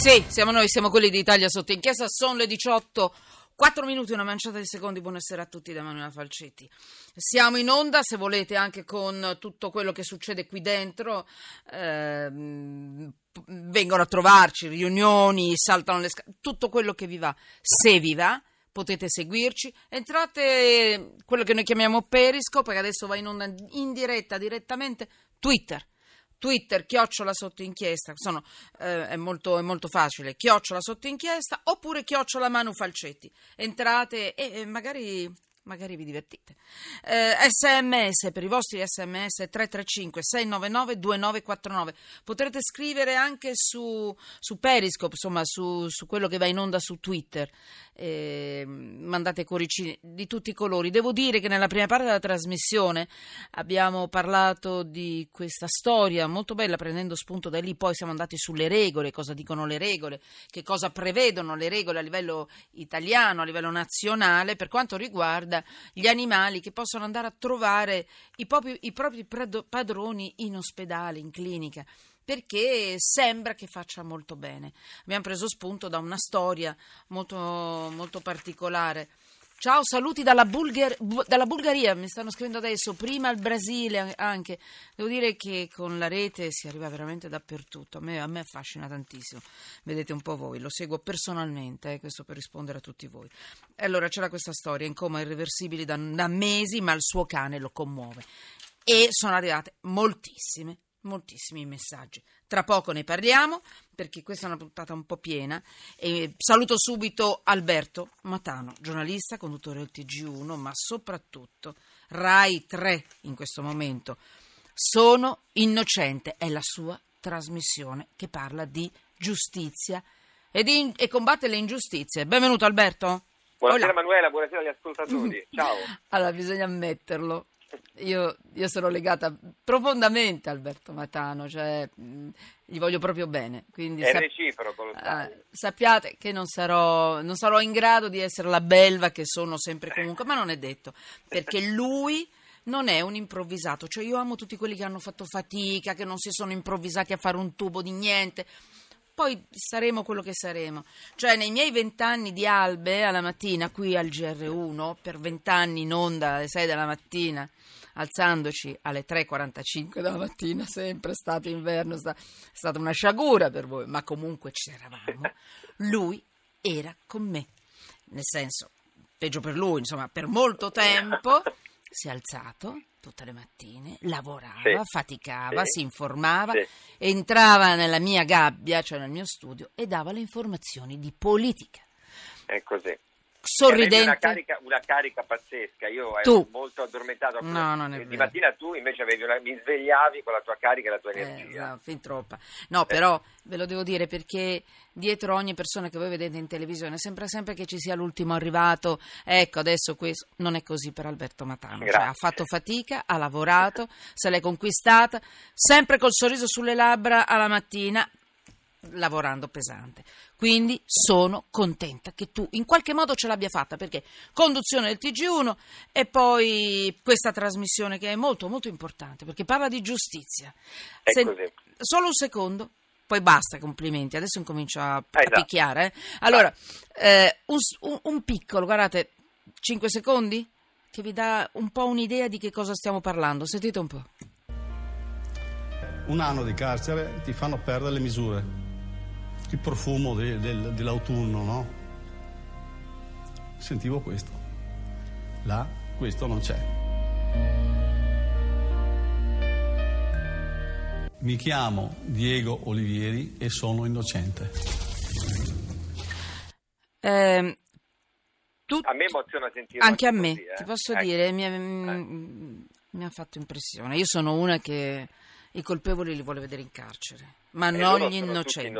Sì, siamo noi, siamo quelli di Italia Sotto Inchiesta, sono le 18, 4 minuti, una manciata di secondi, buonasera a tutti da Emanuela Falcetti. Siamo in onda, se volete, anche con tutto quello che succede qui dentro, vengono a trovarci, riunioni, saltano le scale, tutto quello che vi va, se vi va. Potete seguirci, entrate quello che noi chiamiamo Periscope, che adesso va in onda in diretta direttamente, Twitter, chiocciola sotto inchiesta, è molto facile, chiocciola sotto inchiesta oppure chiocciola Manu Falcetti, entrate e magari vi divertite. SMS, per i vostri SMS 335 699 2949. Potrete scrivere anche su Periscope, insomma su quello che va in onda su Twitter. Mandate cuoricini di tutti i colori. Devo dire che nella prima parte della trasmissione abbiamo parlato di questa storia molto bella, prendendo spunto da lì, poi siamo andati sulle regole, cosa dicono le regole, che cosa prevedono le regole a livello italiano, a livello nazionale, per quanto riguarda gli animali che possono andare a trovare i propri padroni in ospedale, in clinica, perché sembra che faccia molto bene. Abbiamo preso spunto da una storia molto, molto particolare. Ciao, saluti dalla Bulgaria, mi stanno scrivendo adesso, prima il Brasile anche. Devo dire che con la rete si arriva veramente dappertutto, a me affascina tantissimo, vedete un po' voi, lo seguo personalmente, questo per rispondere a tutti voi. Allora c'era questa storia, in coma irreversibile da mesi, ma il suo cane lo commuove e sono arrivate moltissimi messaggi. Tra poco ne parliamo, perché questa è una puntata un po' piena. E saluto subito Alberto Matano, giornalista, conduttore del TG1, ma soprattutto Rai 3 in questo momento. Sono innocente, è la sua trasmissione che parla di giustizia e combatte le ingiustizie. Benvenuto Alberto. Buonasera. Hola. Manuela, buonasera agli ascoltatori. Ciao. Allora, bisogna ammetterlo. Io sono legata profondamente a Alberto Matano, cioè gli voglio proprio bene, quindi è reciproco, lo sappiate che non sarò in grado di essere la belva che sono sempre comunque, ma non è detto, perché lui non è un improvvisato, cioè io amo tutti quelli che hanno fatto fatica, che non si sono improvvisati a fare un tubo di niente. Poi saremo quello che saremo, cioè nei miei 20 anni di Albe alla mattina qui al GR1, per 20 anni in onda alle 6 della mattina, alzandoci alle 3.45 della mattina, sempre stato inverno, è stata una sciagura per voi, ma comunque ci eravamo, lui era con me, nel senso, peggio per lui, insomma, per molto tempo si è alzato tutte le mattine, lavorava, sì, faticava, sì, si informava, sì, entrava nella mia gabbia, cioè nel mio studio, e dava le informazioni di politica. È così. Sorridente. Una carica pazzesca, io ero molto addormentato. No, non è vero. Di mattina tu invece mi svegliavi con la tua carica e la tua energia. No, fin troppa. No, però ve lo devo dire, perché dietro ogni persona che voi vedete in televisione sembra sempre che ci sia l'ultimo arrivato. Ecco, adesso questo non è così per Alberto Matano. Cioè, ha fatto fatica, ha lavorato, se l'è conquistata, sempre col sorriso sulle labbra alla mattina, lavorando pesante. Quindi sono contenta che tu in qualche modo ce l'abbia fatta, perché conduzione del TG1 e poi questa trasmissione che è molto molto importante, perché parla di giustizia. Solo un secondo, poi basta, complimenti, adesso incomincio a picchiare. Allora, un piccolo, guardate, 5 secondi che vi dà un po' un'idea di che cosa stiamo parlando, sentite un po'. Un anno di carcere ti fanno perdere le misure. Il profumo dell'autunno, no? Sentivo questo. Là, questo non c'è. Mi chiamo Diego Olivieri e sono innocente. A me emoziona sentire. Anche a me, così, ti posso dire, mi ha fatto impressione. Io sono una che i colpevoli li vuole vedere in carcere, ma non gli innocenti.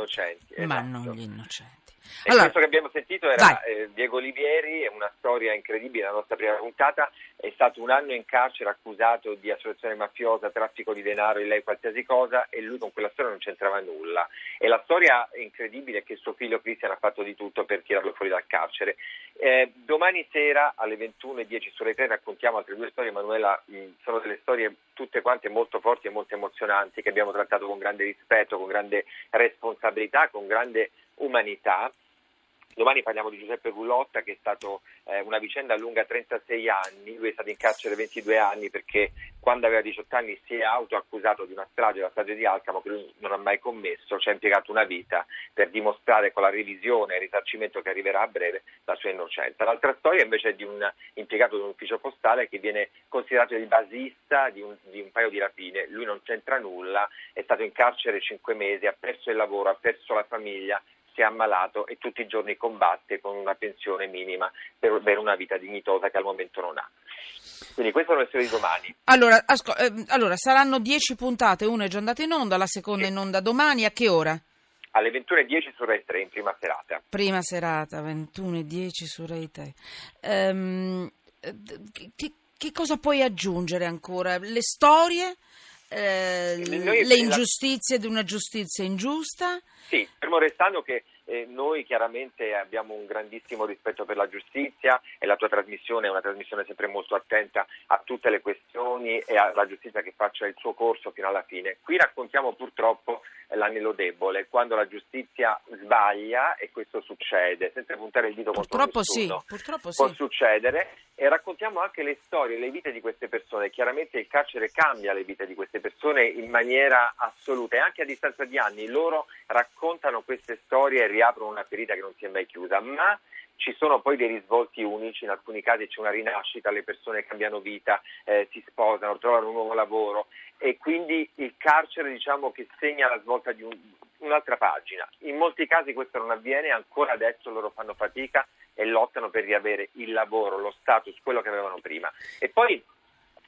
Esatto. Ma non gli innocenti. Allora, questo che abbiamo sentito era Diego Olivieri, è una storia incredibile, la nostra prima puntata. È stato un anno in carcere, accusato di associazione mafiosa, traffico di denaro e lei qualsiasi cosa, e lui con quella storia non c'entrava nulla. E la storia incredibile è che suo figlio Cristian ha fatto di tutto per tirarlo fuori dal carcere. Domani sera alle 21.10 su Rai 3 raccontiamo altre due storie, Manuela, sono delle storie tutte quante molto forti e molto emozionanti, che abbiamo trattato con grande rispetto, con grande responsabilità, con grande umanità. Domani parliamo di Giuseppe Gullotta, che è stato una vicenda lunga 36 anni, lui è stato in carcere 22 anni perché quando aveva 18 anni si è autoaccusato di una strage, la strage di Alcamo, che lui non ha mai commesso, ci ha impiegato una vita per dimostrare con la revisione e il risarcimento che arriverà a breve la sua innocenza. L'altra storia invece è di un impiegato di un ufficio postale che viene considerato il basista di un paio di rapine, lui non c'entra nulla, è stato in carcere 5 mesi, ha perso il lavoro, ha perso la famiglia, si è ammalato e tutti i giorni combatte con una pensione minima per avere una vita dignitosa che al momento non ha. Quindi questa è la lezione di domani. Allora, allora saranno 10 puntate, una è già andata in onda, la seconda in onda domani, a che ora? Alle 21.10 su Rai 3 in prima serata. Prima serata, 21.10 su Rai 3. Che cosa puoi aggiungere ancora? Le storie? Le ingiustizie di una giustizia ingiusta? Sì, fermo restando che noi chiaramente abbiamo un grandissimo rispetto per la giustizia e la tua trasmissione è una trasmissione sempre molto attenta a tutte le questioni e alla giustizia che faccia il suo corso fino alla fine. Qui raccontiamo purtroppo l'anello debole, quando la giustizia sbaglia, e questo succede, senza puntare il dito purtroppo contro nessuno, sì, purtroppo può succedere, e raccontiamo anche le storie, le vite di queste persone. Chiaramente il carcere cambia le vite di queste persone in maniera assoluta e anche a distanza di anni loro raccontano queste storie e riaprono una ferita che non si è mai chiusa, ma ci sono poi dei risvolti unici, in alcuni casi c'è una rinascita, le persone cambiano vita, si sposano, trovano un nuovo lavoro e quindi il carcere diciamo che segna la svolta di un'altra pagina. In molti casi questo non avviene, ancora adesso loro fanno fatica e lottano per riavere il lavoro, lo status, quello che avevano prima. E poi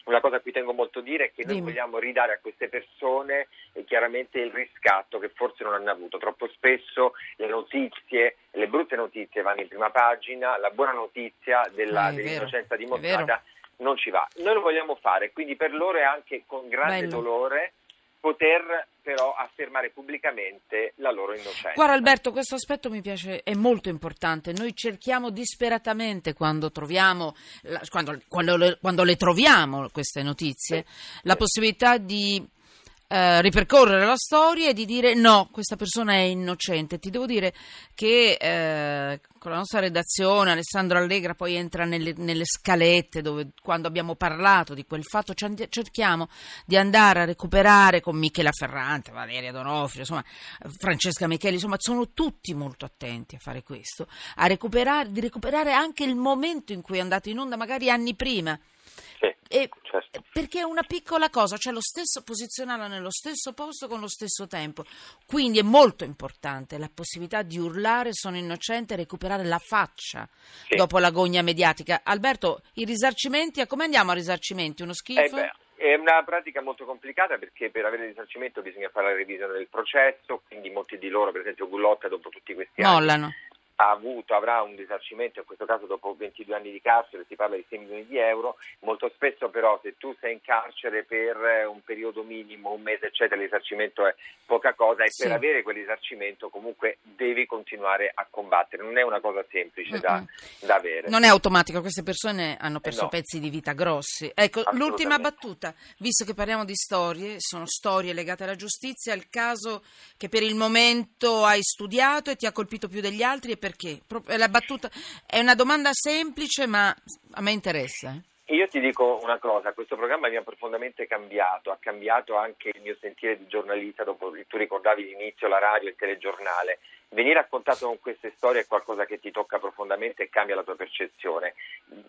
una cosa a cui tengo molto a dire è che noi vogliamo ridare a queste persone chiaramente il riscatto che forse non hanno avuto. Troppo spesso le notizie, le brutte notizie vanno in prima pagina, la buona notizia dell'innocenza dimostrata non ci va. Noi lo vogliamo fare, quindi per loro è anche con grande dolore poter però affermare pubblicamente la loro innocenza. Guarda Alberto, questo aspetto mi piace, è molto importante. Noi cerchiamo disperatamente quando le troviamo queste notizie, la possibilità di ripercorrere la storia e di dire no, questa persona è innocente. Ti devo dire che con la nostra redazione Alessandro Allegra poi entra nelle scalette dove, quando abbiamo parlato di quel fatto, cerchiamo di andare a recuperare con Michela Ferrante, Valeria Donofrio, insomma Francesca Micheli, insomma sono tutti molto attenti a fare questo, a recuperare, di recuperare anche il momento in cui è andato in onda magari anni prima. E perché è una piccola cosa, cioè lo stesso, posizionarla nello stesso posto con lo stesso tempo, quindi è molto importante la possibilità di urlare sono innocente e recuperare la faccia dopo l'agonia mediatica. Alberto, i risarcimenti, come andiamo a risarcimenti? Uno schifo? È una pratica molto complicata perché per avere il risarcimento bisogna fare la revisione del processo, quindi molti di loro, per esempio Gullotta, dopo tutti questi anni avrà un risarcimento, in questo caso dopo 22 anni di carcere si parla di 6 milioni di euro, molto spesso però se tu sei in carcere per un periodo minimo, un mese eccetera, il risarcimento è poca cosa e per avere quel risarcimento comunque devi continuare a combattere, non è una cosa semplice da avere. Non è automatico, queste persone hanno perso pezzi di vita grossi. Ecco, l'ultima battuta, visto che parliamo di storie, sono storie legate alla giustizia, il caso che per il momento hai studiato e ti ha colpito più degli altri e perché? La battuta è una domanda semplice ma a me interessa. Io ti dico una cosa, questo programma mi ha profondamente cambiato, ha cambiato anche il mio sentire di giornalista, dopo tu ricordavi l'inizio, la radio, il telegiornale. Venire a contatto con queste storie è qualcosa che ti tocca profondamente e cambia la tua percezione.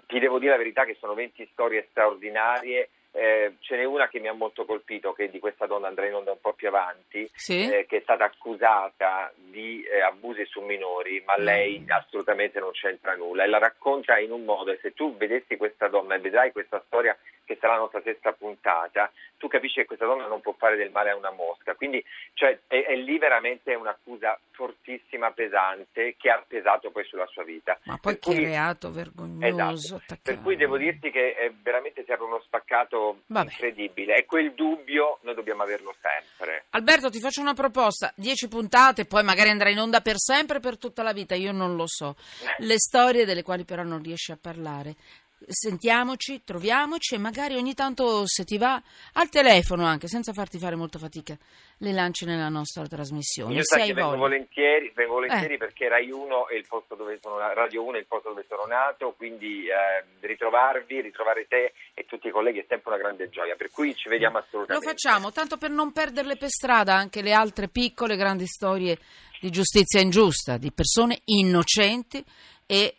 Ti devo dire la verità che sono 20 storie straordinarie. Ce n'è una che mi ha molto colpito, che è di questa donna, andrei in onda un po' più avanti, che è stata accusata di abusi su minori, ma lei assolutamente non c'entra nulla e la racconta in un modo, e se tu vedessi questa donna e vedrai questa storia che sarà la nostra sesta puntata, tu capisci che questa donna non può fare del male a una mosca, quindi cioè, è lì veramente un'accusa fortissima, pesante, che ha pesato poi sulla sua vita. Ma poi che reato vergognoso. Esatto. Per cui devo dirti che veramente si apre uno spaccato incredibile, e quel dubbio noi dobbiamo averlo sempre. Alberto, ti faccio una proposta: 10 puntate, poi magari andrà in onda per sempre, per tutta la vita, io non lo so, le storie delle quali però non riesci a parlare. sentiamoci, troviamoci e magari ogni tanto, se ti va, al telefono anche, senza farti fare molta fatica, le lanci nella nostra trasmissione. Io vengo volentieri perché Rai 1 è il posto dove sono, Radio 1 è il posto dove sono nato, quindi ritrovarvi, ritrovare te e tutti i colleghi è sempre una grande gioia, per cui ci vediamo assolutamente. Lo facciamo, tanto per non perderle per strada anche le altre piccole grandi storie di giustizia ingiusta, di persone innocenti e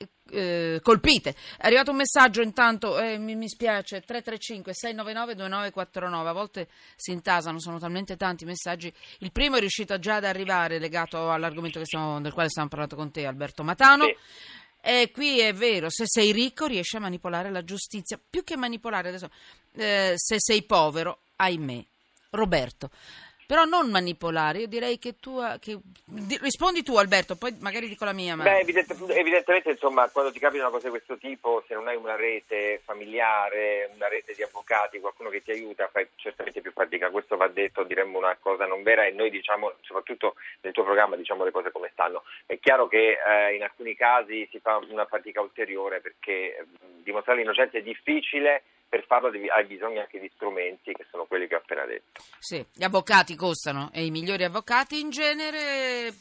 colpite. È arrivato un messaggio intanto, mi spiace, 335 699 2949. A volte si intasano, sono talmente tanti messaggi. Il primo è riuscito già ad arrivare, legato all'argomento del quale stiamo parlando con te, Alberto Matano, sì. E qui è vero, se sei ricco riesci a manipolare la giustizia, più che manipolare adesso, se sei povero, ahimè, Roberto. Però non manipolare, io direi che rispondi tu, Alberto, poi magari dico la mia. Ma... Beh, evidentemente, insomma, quando ti capita una cosa di questo tipo, se non hai una rete familiare, una rete di avvocati, qualcuno che ti aiuta, fai certamente più fatica. Questo va detto, diremmo una cosa non vera, e noi diciamo, soprattutto nel tuo programma, diciamo le cose come stanno. È chiaro che in alcuni casi si fa una fatica ulteriore, perché dimostrare l'innocenza è difficile. Per farlo hai bisogno anche di strumenti che sono quelli che ho appena detto. Sì, gli avvocati costano e i migliori avvocati in genere,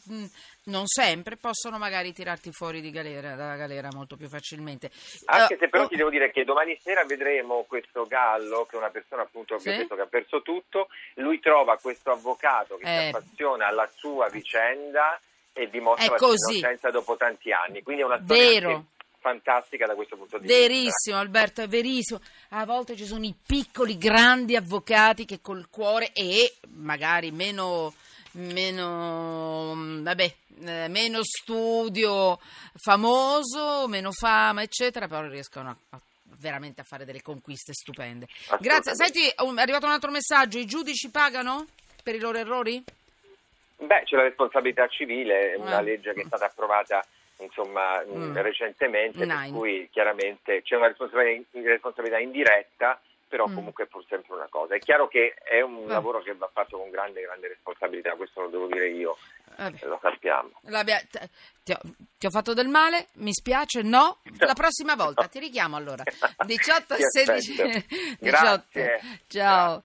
non sempre, possono magari tirarti fuori dalla galera molto più facilmente. Anche se però ti devo dire che domani sera vedremo questo Gallo, che è una persona appunto che, sì? Detto che ha perso tutto, lui trova questo avvocato che si appassiona alla sua vicenda e dimostra la innocenza dopo tanti anni. Quindi è una storia vero. Fantastica da questo punto di vista. Verissimo, Alberto, è verissimo. A volte ci sono i piccoli grandi avvocati che col cuore e magari meno studio famoso, meno fama, eccetera, però riescono a veramente a fare delle conquiste stupende. Grazie. Senti, è arrivato un altro messaggio. I giudici pagano per i loro errori? Beh, c'è la responsabilità civile, è una legge che è stata approvata recentemente, per cui chiaramente c'è una responsabilità indiretta, però comunque è pur sempre una cosa. È chiaro che è un lavoro che va fatto con grande responsabilità, questo lo devo dire io, lo sappiamo. Ti ho fatto del male, mi spiace, no, la prossima volta ti richiamo allora. 18 e 16. Grazie. Ciao. Grazie.